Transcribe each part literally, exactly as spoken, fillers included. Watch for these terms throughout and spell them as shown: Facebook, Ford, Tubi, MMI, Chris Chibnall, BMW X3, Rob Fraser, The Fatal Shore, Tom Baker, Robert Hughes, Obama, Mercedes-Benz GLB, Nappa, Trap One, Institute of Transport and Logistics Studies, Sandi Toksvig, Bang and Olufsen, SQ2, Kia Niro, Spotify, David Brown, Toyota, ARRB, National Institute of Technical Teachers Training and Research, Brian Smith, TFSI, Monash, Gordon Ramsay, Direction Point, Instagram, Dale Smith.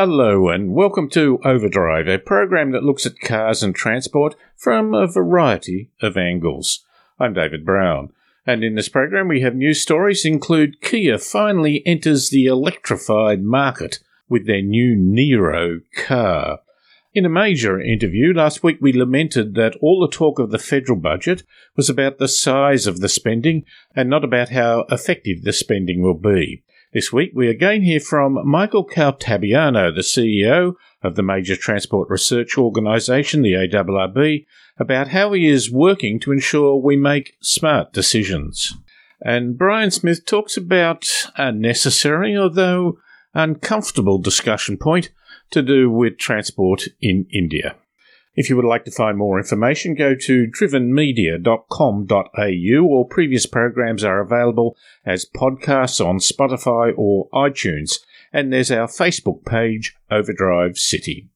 Hello and welcome to Overdrive, a program that looks at cars and transport from a variety of angles. I'm David Brown, and in this program we have news stories include Kia finally enters the electrified market with their new Niro car. In a major interview last week, we lamented that all the talk of the federal budget was about the size of the spending and not about how effective the spending will be. This week, we again hear from Michael Caltabiano, the C E O of the major transport research organisation, the A R R B, about how he is working to ensure we make smart decisions. And Brian Smith talks about a necessary, although uncomfortable, discussion point to do with transport in India. If you would like to find more information, go to driven media dot com dot a u. All previous programs are available as podcasts on Spotify or iTunes. And there's our Facebook page, Overdrive City.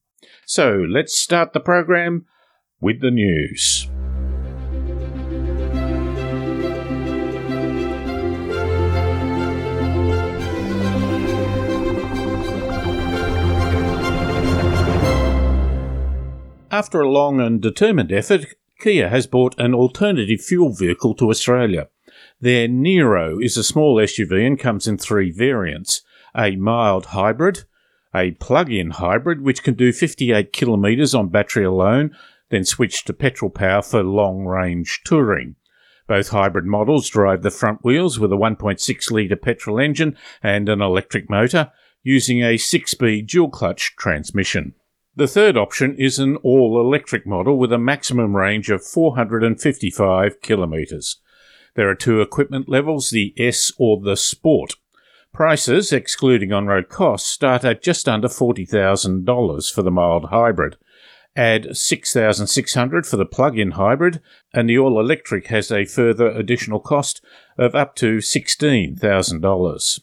So let's start the program with the news. After a long and determined effort, Kia has brought an alternative fuel vehicle to Australia. Their Niro is a small S U V and comes in three variants: a mild hybrid, a plug-in hybrid which can do fifty-eight kilometres on battery alone, then switch to petrol power for long-range touring. Both hybrid models drive the front wheels with a one point six litre petrol engine and an electric motor, using a six-speed dual-clutch transmission. The third option is an all-electric model with a maximum range of four hundred fifty-five kilometres. There are two equipment levels, the S or the Sport. Prices, excluding on-road costs, start at just under forty thousand dollars for the mild hybrid. Add six thousand six hundred dollars for the plug-in hybrid, and the all-electric has a further additional cost of up to sixteen thousand dollars.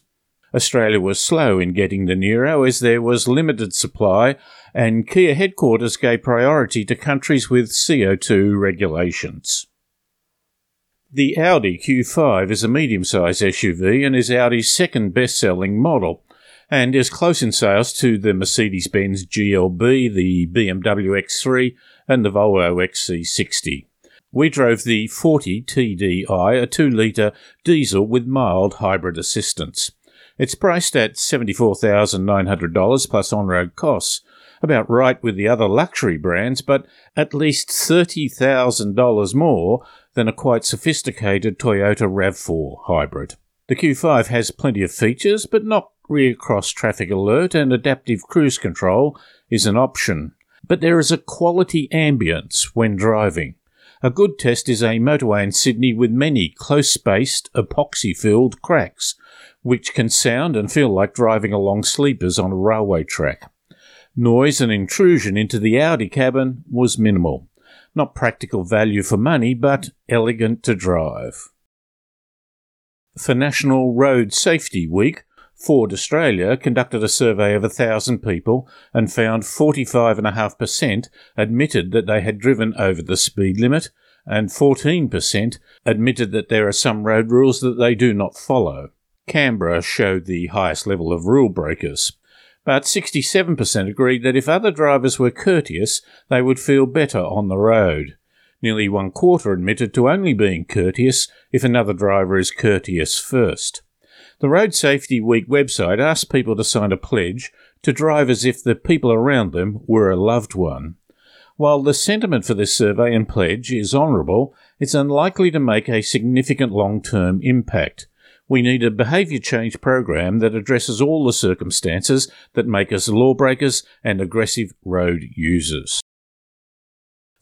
Australia was slow in getting the Niro as there was limited supply, and Kia headquarters gave priority to countries with C O two regulations. The Audi Q five is a medium-sized S U V and is Audi's second best-selling model, and is close in sales to the Mercedes-Benz G L B, the B M W X three and the Volvo X C sixty. We drove the forty T D I, a two-litre diesel with mild hybrid assistance. It's priced at seventy-four thousand nine hundred dollars plus on-road costs, about right with the other luxury brands, but at least thirty thousand dollars more than a quite sophisticated Toyota RAV four hybrid. The Q five has plenty of features, but not rear-cross traffic alert, and adaptive cruise control is an option. But there is a quality ambience when driving. A good test is a motorway in Sydney with many close-spaced, epoxy-filled cracks, which can sound and feel like driving along sleepers on a railway track. Noise and intrusion into the Audi cabin was minimal. Not practical value for money, but elegant to drive. For National Road Safety Week, Ford Australia conducted a survey of one thousand people and found forty-five point five percent admitted that they had driven over the speed limit, and fourteen percent admitted that there are some road rules that they do not follow. Canberra showed the highest level of rule breakers, but sixty-seven percent agreed that if other drivers were courteous, they would feel better on the road. Nearly one quarter admitted to only being courteous if another driver is courteous first. The Road Safety Week website asked people to sign a pledge to drive as if the people around them were a loved one. While the sentiment for this survey and pledge is honourable, it's unlikely to make a significant long-term impact. We need a behaviour change program that addresses all the circumstances that make us lawbreakers and aggressive road users.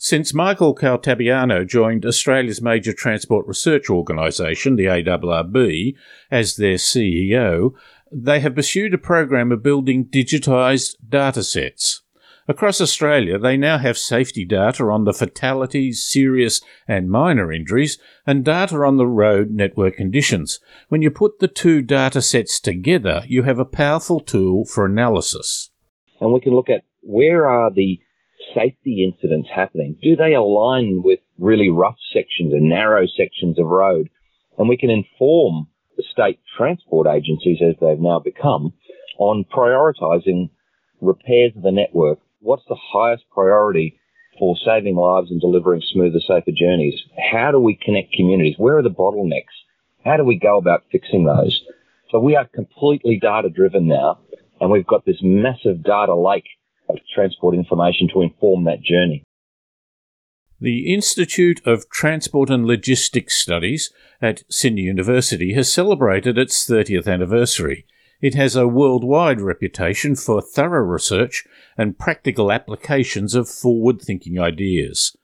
Since Michael Caltabiano joined Australia's major transport research organisation, the A R R B, as their C E O, they have pursued a program of building digitised datasets. Across Australia, they now have safety data on the fatalities, serious and minor injuries, and data on the road network conditions. When you put the two data sets together, you have a powerful tool for analysis. And we can look at where are the safety incidents happening? Do they align with really rough sections and narrow sections of road? And we can inform the state transport agencies, as they've now become, on prioritising repairs of the network, what's the highest priority for saving lives and delivering smoother, safer journeys? How do we connect communities? Where are the bottlenecks? How do we go about fixing those? So we are completely data-driven now, and we've got this massive data lake of transport information to inform that journey. The Institute of Transport and Logistics Studies at Sydney University has celebrated its thirtieth anniversary. It has a worldwide reputation for thorough research and practical applications of forward-thinking ideas.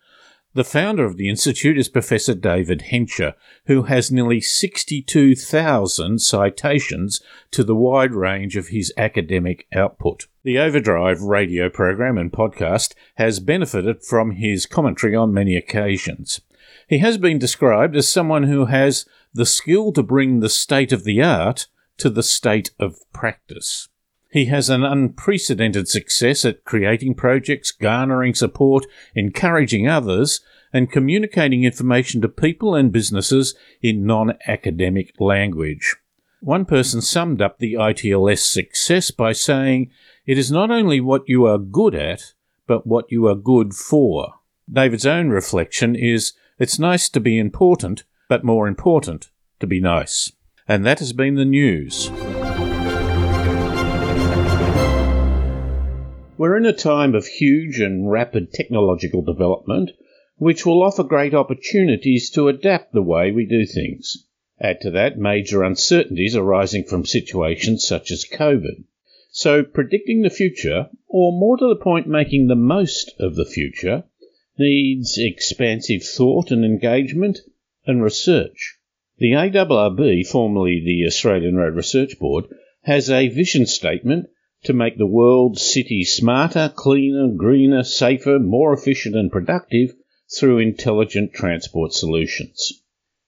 The founder of the Institute is Professor David Henscher, who has nearly sixty-two thousand citations to the wide range of his academic output. The Overdrive radio program and podcast has benefited from his commentary on many occasions. He has been described as someone who has the skill to bring the state of the art to the state of practice. He has an unprecedented success at creating projects, garnering support, encouraging others, and communicating information to people and businesses in non-academic language. One person summed up the I T L S success by saying, "It is not only what you are good at, but what you are good for." David's own reflection is, "It's nice to be important, but more important to be nice." And that has been the news. We're in a time of huge and rapid technological development, which will offer great opportunities to adapt the way we do things. Add to that major uncertainties arising from situations such as COVID. So predicting the future, or more to the point making the most of the future, needs expansive thought and engagement and research. The A R R B, formerly the Australian Road Research Board, has a vision statement to make the world's cities smarter, cleaner, greener, safer, more efficient and productive through intelligent transport solutions.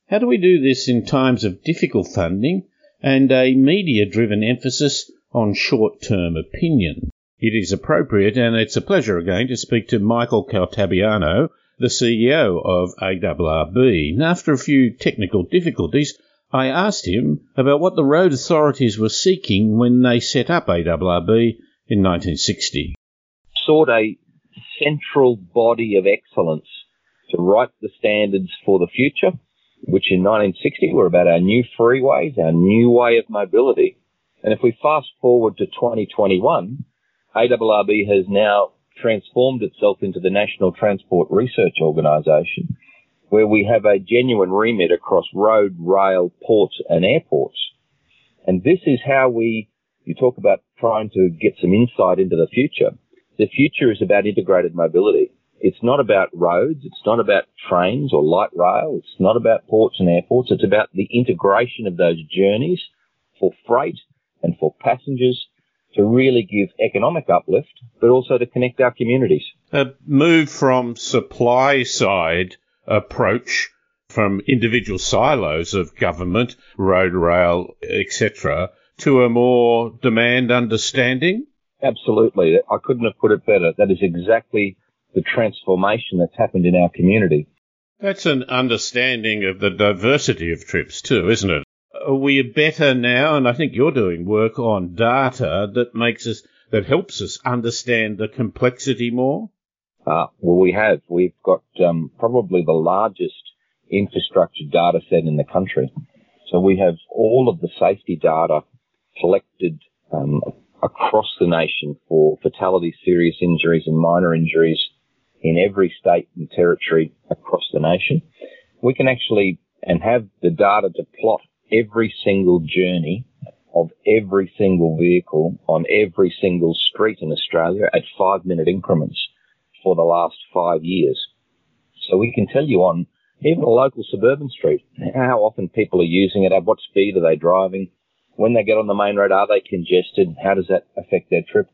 How do we do this in times of difficult funding and a media-driven emphasis on short-term opinion? It is appropriate, and it's a pleasure again to speak to Michael Caltabiano, the C E O of A R R B, and after a few technical difficulties, I asked him about what the road authorities were seeking when they set up A R R B in nineteen sixty. Sought a central body of excellence to write the standards for the future, which in nineteen sixty were about our new freeways, our new way of mobility. And if we fast forward to twenty twenty-one, A R R B has now transformed itself into the National Transport Research Organisation, where we have a genuine remit across road, rail, ports and airports. And this is how we, you talk about trying to get some insight into the future. The future is about integrated mobility. It's not about roads. It's not about trains or light rail. It's not about ports and airports. It's about the integration of those journeys for freight and for passengers to really give economic uplift, but also to connect our communities. A move from supply side approach from individual silos of government, road, rail, et cetera, to a more demand understanding? Absolutely. I couldn't have put it better. That is exactly the transformation that's happened in our community. That's an understanding of the diversity of trips too, isn't it? We are better now, and I think you're doing work on data that makes us, that helps us understand the complexity more? Uh, well, we have. We've got um, probably the largest infrastructure data set in the country. So we have all of the safety data collected um, across the nation for fatalities, serious injuries and minor injuries in every state and territory across the nation. We can actually and have the data to plot every single journey of every single vehicle on every single street in Australia at five-minute increments for the last five years. So we can tell you on even a local suburban street how often people are using it, at what speed are they driving, when they get on the main road, are they congested, how does that affect their trip.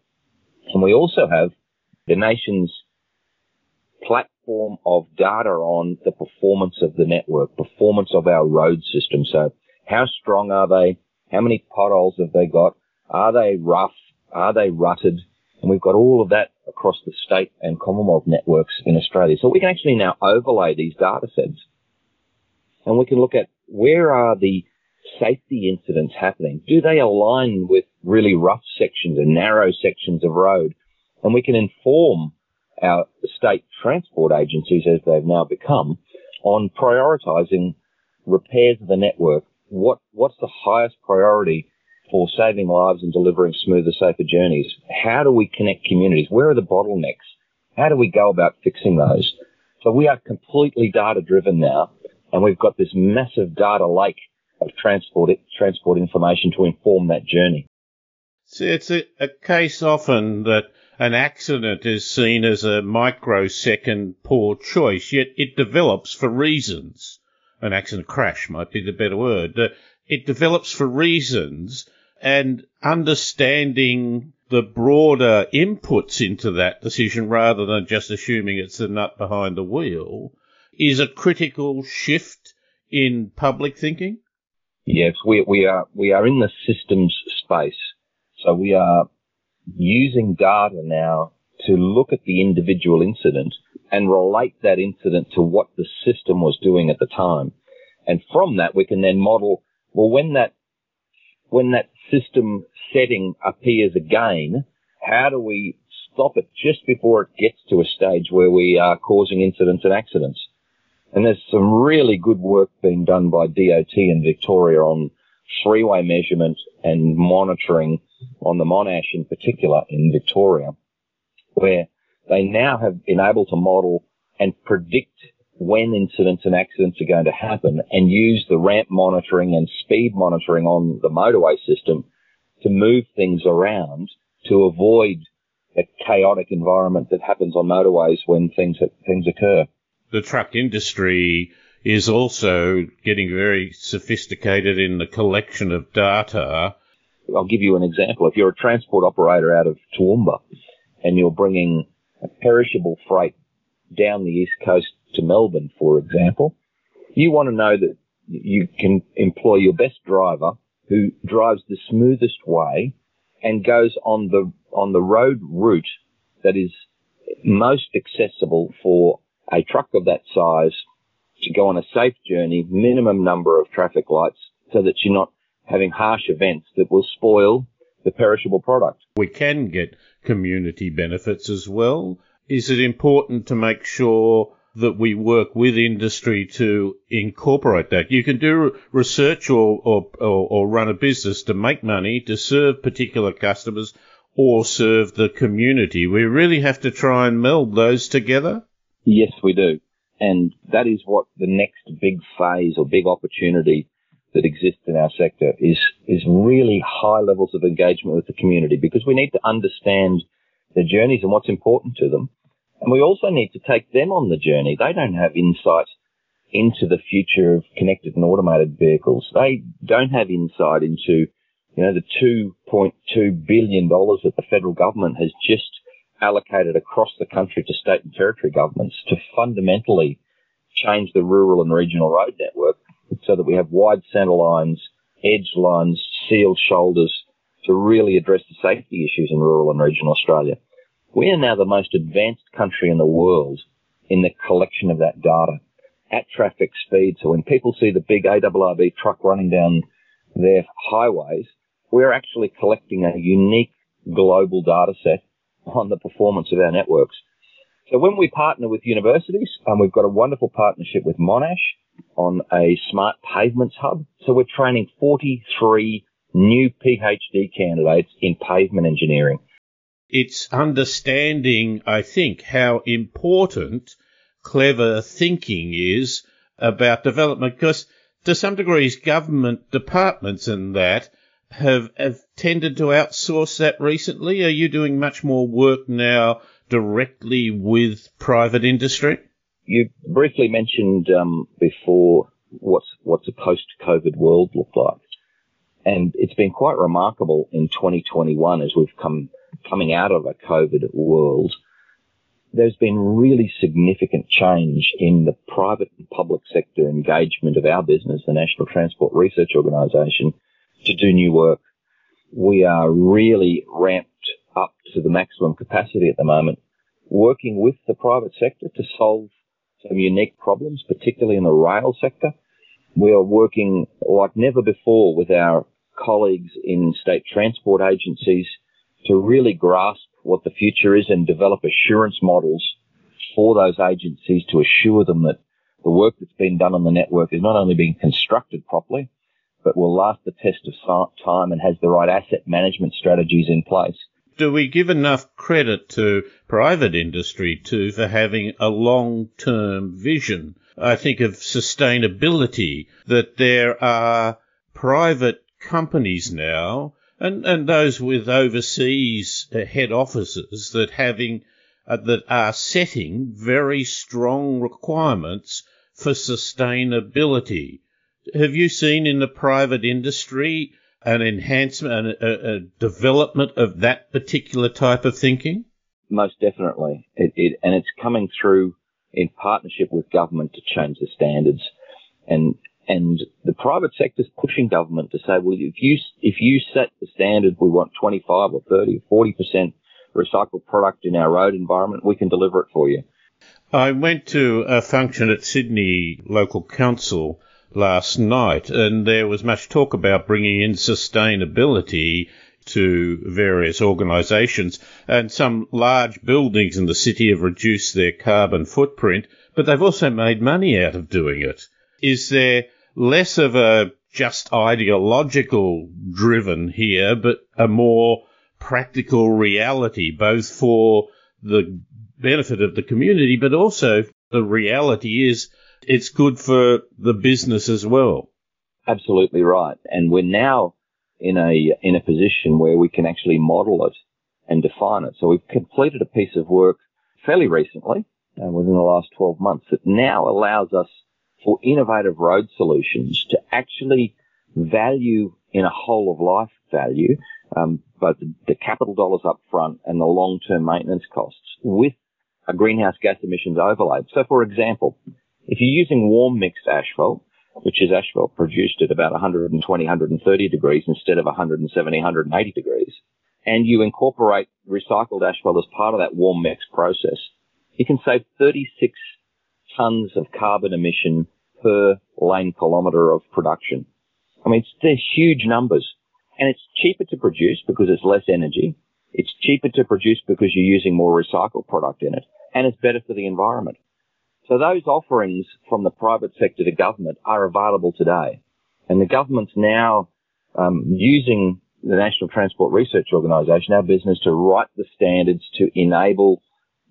And we also have the nation's platform of data on the performance of the network, performance of our road system. So how strong are they? How many potholes have they got? Are they rough? Are they rutted? And we've got all of that across the state and Commonwealth networks in Australia. So we can actually now overlay these data sets. And we can look at where are the safety incidents happening? Do they align with really rough sections and narrow sections of road? And we can inform our state transport agencies, as they've now become, on prioritising repairs of the network. What what's the highest priority for saving lives and delivering smoother, safer journeys? How do we connect communities? Where are the bottlenecks? How do we go about fixing those? So we are completely data-driven now, and we've got this massive data lake of transport transport information to inform that journey. So it's a, a case often that an accident is seen as a microsecond poor choice, yet it develops for reasons. An accident crash might be the better word. It develops for reasons, and understanding the broader inputs into that decision rather than just assuming it's the nut behind the wheel is a critical shift in public thinking. Yes, we, we are we are in the systems space, so we are using data now to look at the individual incident and relate that incident to what the system was doing at the time. And from that, we can then model, well, when that, when that system setting appears again, how do we stop it just before it gets to a stage where we are causing incidents and accidents? And there's some really good work being done by D O T in Victoria on freeway measurement and monitoring on the Monash in particular in Victoria, where they now have been able to model and predict when incidents and accidents are going to happen and use the ramp monitoring and speed monitoring on the motorway system to move things around to avoid the chaotic environment that happens on motorways when things things occur. The truck industry is also getting very sophisticated in the collection of data. I'll give you an example. If you're a transport operator out of Toowoomba and you're bringing perishable freight down the east coast to Melbourne, for example, you want to know that you can employ your best driver who drives the smoothest way and goes on the on the road route that is most accessible for a truck of that size to go on a safe journey, minimum number of traffic lights, so that you're not having harsh events that will spoil the perishable product. We can get community benefits as well. Is it important to make sure that we work with industry to incorporate that? You can do research or, or, or, or run a business to make money, to serve particular customers, or serve the community. We really have to try and meld those together? Yes, we do. And that is what the next big phase or big opportunity that exists in our sector is, is really high levels of engagement with the community, because we need to understand their journeys and what's important to them. And we also need to take them on the journey. They don't have insight into the future of connected and automated vehicles. They don't have insight into, you know, the two point two billion dollars that the federal government has just allocated across the country to state and territory governments to fundamentally change the rural and regional road network, so that we have wide centre lines, edge lines, sealed shoulders to really address the safety issues in rural and regional Australia. We are now the most advanced country in the world in the collection of that data at traffic speed. So when people see the big A R R B truck running down their highways, we're actually collecting a unique global data set on the performance of our networks. So when we partner with universities, and um, we've got a wonderful partnership with Monash on a smart pavements hub. So we're training forty-three new PhD candidates in pavement engineering. It's understanding, I think, how important clever thinking is about development, because to some degrees government departments and that have, have tended to outsource that recently. Are you doing much more work now directly with private industry? You briefly mentioned um, before what's what's a post-COVID world look like, and it's been quite remarkable in twenty twenty-one as we've come coming out of a COVID world. There's been really significant change in the private and public sector engagement of our business, the National Transport Research Organisation, to do new work. We are really ramped up to the maximum capacity at the moment, working with the private sector to solve some unique problems, particularly in the rail sector. We are working like never before with our colleagues in state transport agencies to really grasp what the future is and develop assurance models for those agencies to assure them that the work that's been done on the network is not only being constructed properly, but will last the test of time and has the right asset management strategies in place. Do we give enough credit to private industry, too, for having a long-term vision? I think of sustainability, that there are private companies now, and, and those with overseas head offices, that having uh, that are setting very strong requirements for sustainability. Have you seen in the private industry an enhancement, a, a development of that particular type of thinking? Most definitely. It, it, and it's coming through in partnership with government to change the standards. And and the private sector's pushing government to say, well, if you if you set the standard, we want twenty-five or thirty or forty percent recycled product in our road environment, we can deliver it for you. I went to a function at Sydney Local Council last night, and there was much talk about bringing in sustainability to various organisations, and some large buildings in the city have reduced their carbon footprint, but they've also made money out of doing it. Is there less of a just ideological driven here, but a more practical reality, both for the benefit of the community, but also the reality is it's good for the business as well? Absolutely right. And we're now in a in a position where we can actually model it and define it. So we've completed a piece of work fairly recently, uh, within the last twelve months, that now allows us for innovative road solutions to actually value in a whole-of-life value, um, both the, the capital dollars up front and the long-term maintenance costs with a greenhouse gas emissions overlay. So, for example, if you're using warm mixed asphalt, which is asphalt produced at about one twenty, one thirty degrees instead of one seventy, one eighty degrees, and you incorporate recycled asphalt as part of that warm mix process, you can save thirty-six tonnes of carbon emission per lane kilometre of production. I mean, it's, they're huge numbers. And it's cheaper to produce because it's less energy. It's cheaper to produce because you're using more recycled product in it. And it's better for the environment. So those offerings from the private sector to government are available today. And the government's now um, using the National Transport Research Organisation, our business, to write the standards to enable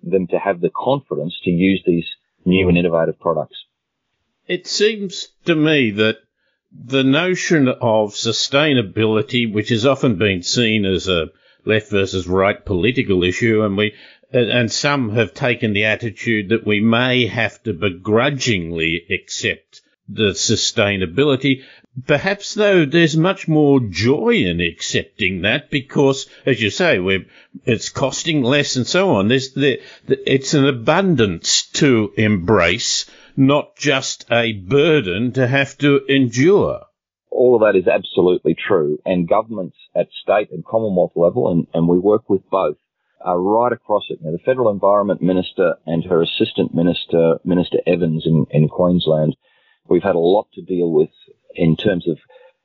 them to have the confidence to use these new and innovative products. It seems to me that the notion of sustainability, which has often been seen as a left versus right political issue, and we and some have taken the attitude that we may have to begrudgingly accept the sustainability. Perhaps, though, there's much more joy in accepting that because, as you say, we're, it's costing less and so on. There's, there, it's an abundance to embrace, not just a burden to have to endure. All of that is absolutely true, and governments at state and Commonwealth level, and, and we work with both, are right across it. Now, the Federal Environment Minister and her Assistant Minister, Minister Evans in, in Queensland, we've had a lot to deal with in terms of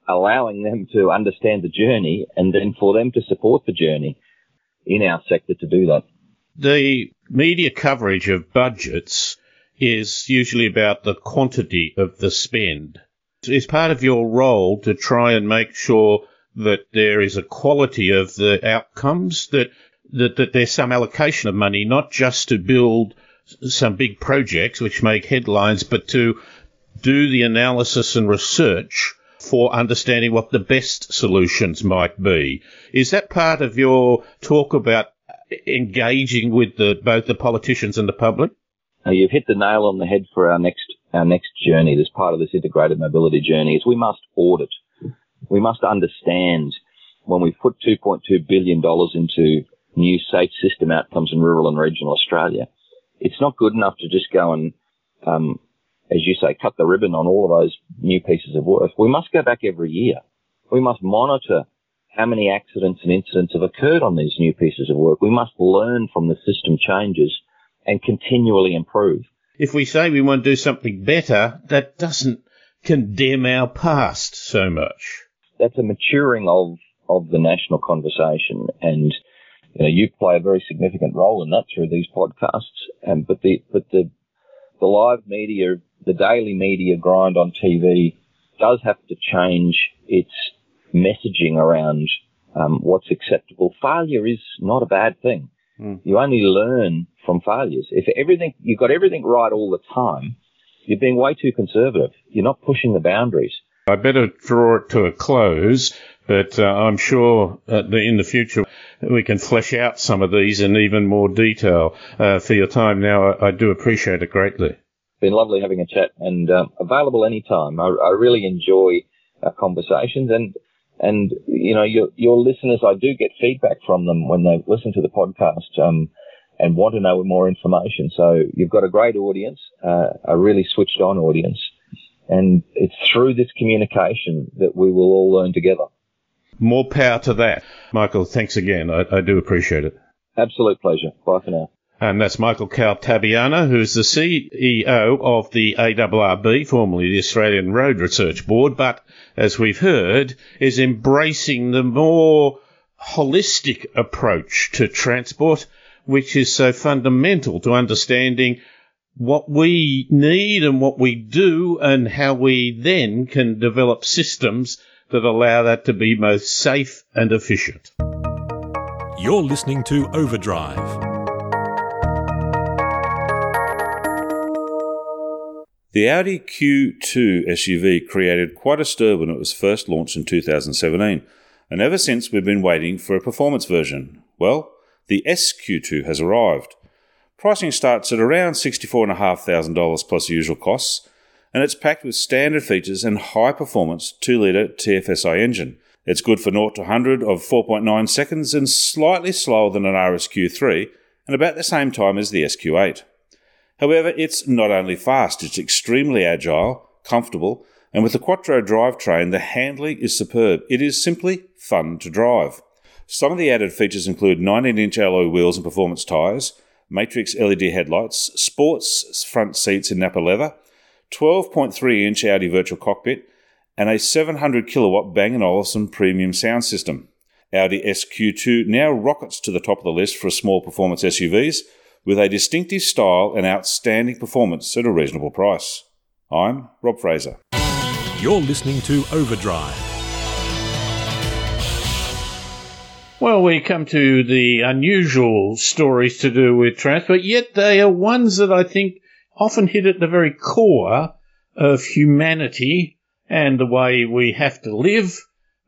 allowing them to understand the journey and then for them to support the journey in our sector to do that. The media coverage of budgets is usually about the quantity of the spend. It's part of your role to try and make sure that there is a quality of the outcomes, that That, that there's some allocation of money, not just to build some big projects which make headlines, but to do the analysis and research for understanding what the best solutions might be. Is that part of your talk about engaging with the, both the politicians and the public? Now, you've hit the nail on the head for our next our next journey. As part of this integrated mobility journey, is we must audit. We must understand when we put two point two billion dollars into new safe system outcomes in rural and regional Australia. It's not good enough to just go and, um, as you say, cut the ribbon on all of those new pieces of work. We must go back every year. We must monitor how many accidents and incidents have occurred on these new pieces of work. We must learn from the system changes and continually improve. If we say we want to do something better, that doesn't condemn our past so much? That's a maturing of, of the national conversation, and you know, you play a very significant role in that through these podcasts. And but the but the the live media, the daily media grind on T V does have to change its messaging around um, what's acceptable. Failure is not a bad thing. Mm. You only learn from failures. If everything you got everything right all the time, you're being way too conservative. You're not pushing the boundaries. I better draw it to a close, but uh, I'm sure uh, in the future we can flesh out some of these in even more detail. Uh, for your time now, I, I do appreciate it greatly. It's been lovely having a chat, and uh, available anytime. I, I really enjoy our conversations, and and you know your your listeners, I do get feedback from them when they listen to the podcast um, and want to know more information. So you've got a great audience, uh, a really switched on audience. And it's through this communication that we will all learn together. More power to that. Michael, thanks again. I, I do appreciate it. Absolute pleasure. Bye for now. And that's Michael Caltabiano, who's the C E O of the A R R B, formerly the Australian Road Research Board, but, as we've heard, is embracing the more holistic approach to transport, which is so fundamental to understanding what we need and what we do and how we then can develop systems that allow that to be both safe and efficient. You're listening to Overdrive. The Audi Q two S U V created quite a stir when it was first launched in two thousand seventeen, and ever since we've been waiting for a performance version. Well, the S Q two has arrived. Pricing starts at around sixty-four thousand five hundred dollars plus usual costs, and it's packed with standard features and high-performance two litre T F S I engine. It's good for zero to one hundred of four point nine seconds and slightly slower than an R S Q three and about the same time as the S Q eight. However, it's not only fast, it's extremely agile, comfortable, and with the Quattro drivetrain, the handling is superb. It is simply fun to drive. Some of the added features include nineteen inch alloy wheels and performance tyres, matrix L E D headlights, sports front seats in Nappa leather, twelve point three inch Audi virtual cockpit, and a seven hundred kilowatt Bang and Olufsen premium sound system. Audi S Q two now rockets to the top of the list for small performance S U Vs with a distinctive style and outstanding performance at a reasonable price. I'm Rob Fraser. You're listening to Overdrive. Well, we come to the unusual stories to do with transport, yet they are ones that I think often hit at the very core of humanity and the way we have to live,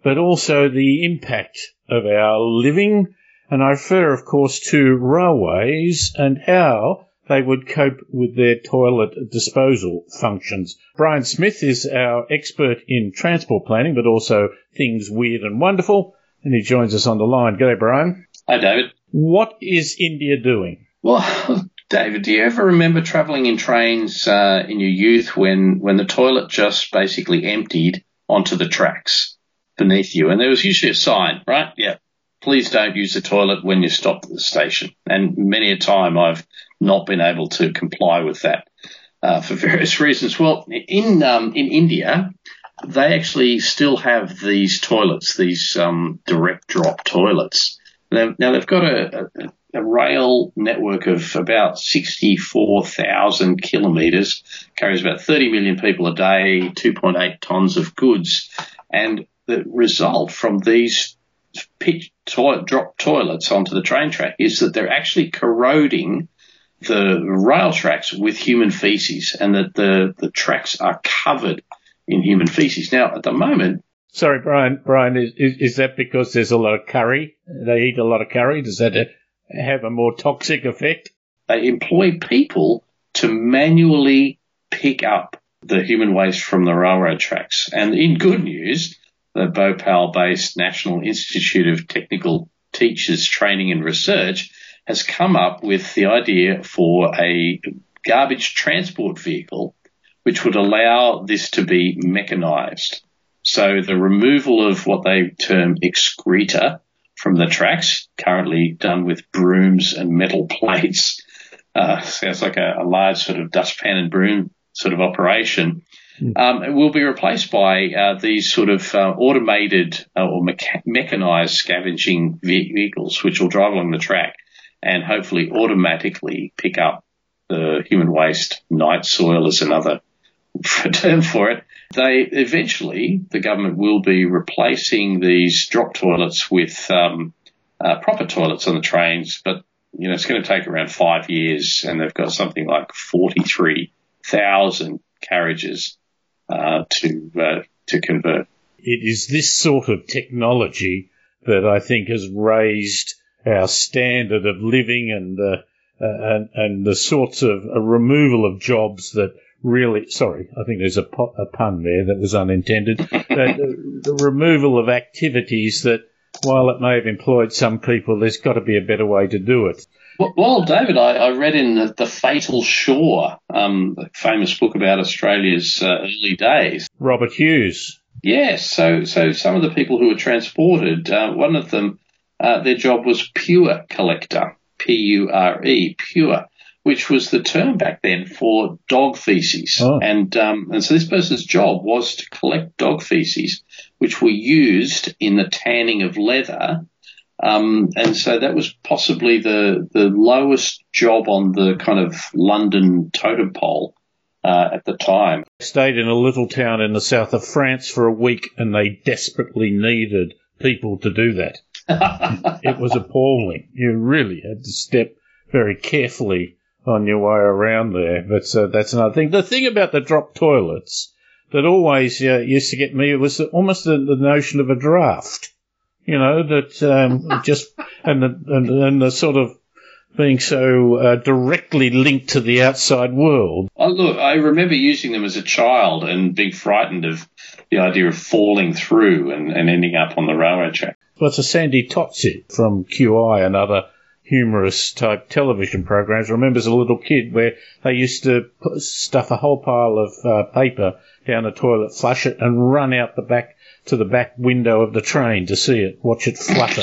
but also the impact of our living. And I refer, of course, to railways and how they would cope with their toilet disposal functions. Brian Smith is our expert in transport planning, but also things weird and wonderful. And he joins us on the line. G'day, Brian. Hi, David. What is India doing? Well, David, do you ever remember travelling in trains uh, in your youth when, when the toilet just basically emptied onto the tracks beneath you? And there was usually a sign, right? Yeah. Please don't use the toilet when you stop at the station. And many a time I've not been able to comply with that uh, for various reasons. Well, in um, in India, they actually still have these toilets, these um, direct drop toilets. Now, now they've got a, a, a rail network of about sixty-four thousand kilometres, carries about thirty million people a day, two point eight tonnes of goods. And the result from these pitch toilet, drop toilets onto the train track is that they're actually corroding the rail tracks with human faeces, and that the, the tracks are covered in human feces. Now, at the moment... Sorry, Brian, Brian, is, is that because there's a lot of curry? They eat a lot of curry? Does that have a more toxic effect? They employ people to manually pick up the human waste from the railroad tracks. And in good news, the Bhopal-based National Institute of Technical Teachers Training and Research has come up with the idea for a garbage transport vehicle which would allow this to be mechanised. So the removal of what they term excreta from the tracks, currently done with brooms and metal plates, uh, sounds like a, a large sort of dustpan and broom sort of operation, um, it will be replaced by uh, these sort of uh, automated uh, or mecha- mechanized scavenging vehicles, which will drive along the track and hopefully automatically pick up the human waste. Night soil is another term for it. They eventually, the government will be replacing these drop toilets with um, uh, proper toilets on the trains, but you know, it's going to take around five years, and they've got something like forty-three thousand carriages uh, to uh, to convert. It is this sort of technology that I think has raised our standard of living and uh, and, and the sorts of uh, removal of jobs that really, sorry, I think there's a, po- a pun there that was unintended, that, uh, the removal of activities that, while it may have employed some people, there's got to be a better way to do it. Well, David, I, I read in The, the Fatal Shore, um, the famous book about Australia's uh, early days. Robert Hughes. Yes. So so some of the people who were transported, uh, one of them, uh, their job was pure collector, P U R E, pure, which was the term back then for dog feces. Oh. And um, and so this person's job was to collect dog feces, which were used in the tanning of leather. Um, and so that was possibly the the lowest job on the kind of London totem pole uh, at the time. I stayed in a little town in the south of France for a week, and they desperately needed people to do that. It was appalling. You really had to step very carefully on your way around there. But uh, that's another thing. The thing about the drop toilets that always uh, used to get me was almost the, the notion of a draft, you know, that um, just and the, and, and the sort of being so uh, directly linked to the outside world. Oh, look, I remember using them as a child and being frightened of the idea of falling through and, and ending up on the railroad track. Well, it's a Sandi Toksvig from Q I and other humorous-type television programs. I remember as a little kid where they used to put, stuff a whole pile of uh, paper down the toilet, flush it, and run out the back to the back window of the train to see it, watch it flutter.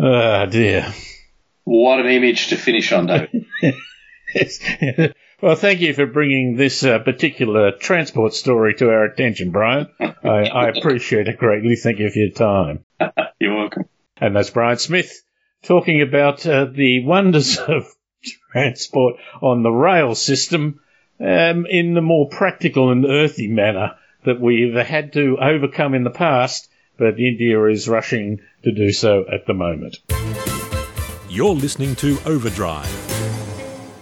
Oh, dear. What an image to finish on, David. Yes. Well, thank you for bringing this uh, particular transport story to our attention, Brian. I, I appreciate it greatly. Thank you for your time. You're welcome. And that's Brian Smith talking about uh, the wonders of transport on the rail system um, in the more practical and earthy manner that we've had to overcome in the past, but India is rushing to do so at the moment. You're listening to Overdrive.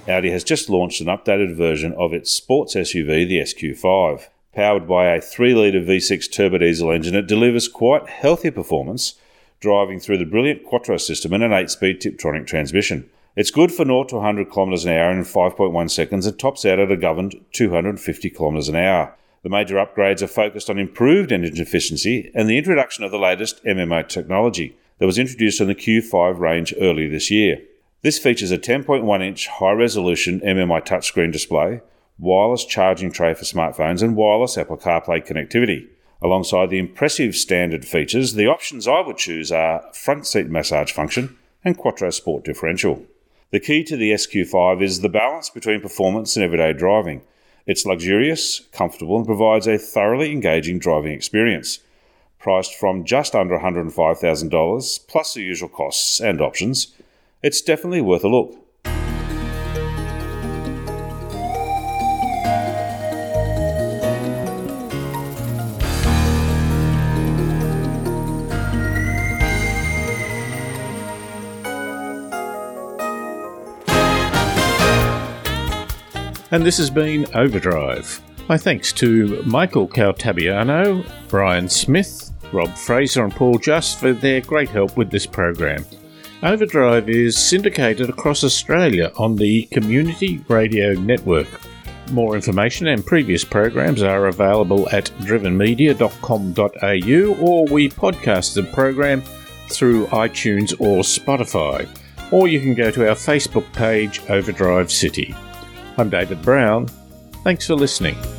Audi has just launched an updated version of its sports S U V, the S Q five. Powered by a three litre V six turbodiesel engine, it delivers quite healthy performance, driving through the brilliant Quattro system and an eight-speed Tiptronic transmission. It's good for zero to one hundred kilometres an hour in five point one seconds and tops out at a governed two hundred fifty kilometres an hour. The major upgrades are focused on improved engine efficiency and the introduction of the latest M M O technology that was introduced in the Q five range earlier this year. This features a ten point one inch high-resolution M M I touchscreen display, wireless charging tray for smartphones and wireless Apple CarPlay connectivity. Alongside the impressive standard features, the options I would choose are front seat massage function and Quattro Sport differential. The key to the S Q five is the balance between performance and everyday driving. It's luxurious, comfortable and provides a thoroughly engaging driving experience. Priced from just under one hundred five thousand dollars, plus the usual costs and options, it's definitely worth a look. And this has been Overdrive. My thanks to Michael Caltabiano, Brian Smith, Rob Fraser and Paul Just for their great help with this program. Overdrive is syndicated across Australia on the Community Radio Network. More information and previous programs are available at driven media dot com dot a u, or we podcast the program through iTunes or Spotify. Or you can go to our Facebook page, Overdrive City. I'm David Brown. Thanks for listening.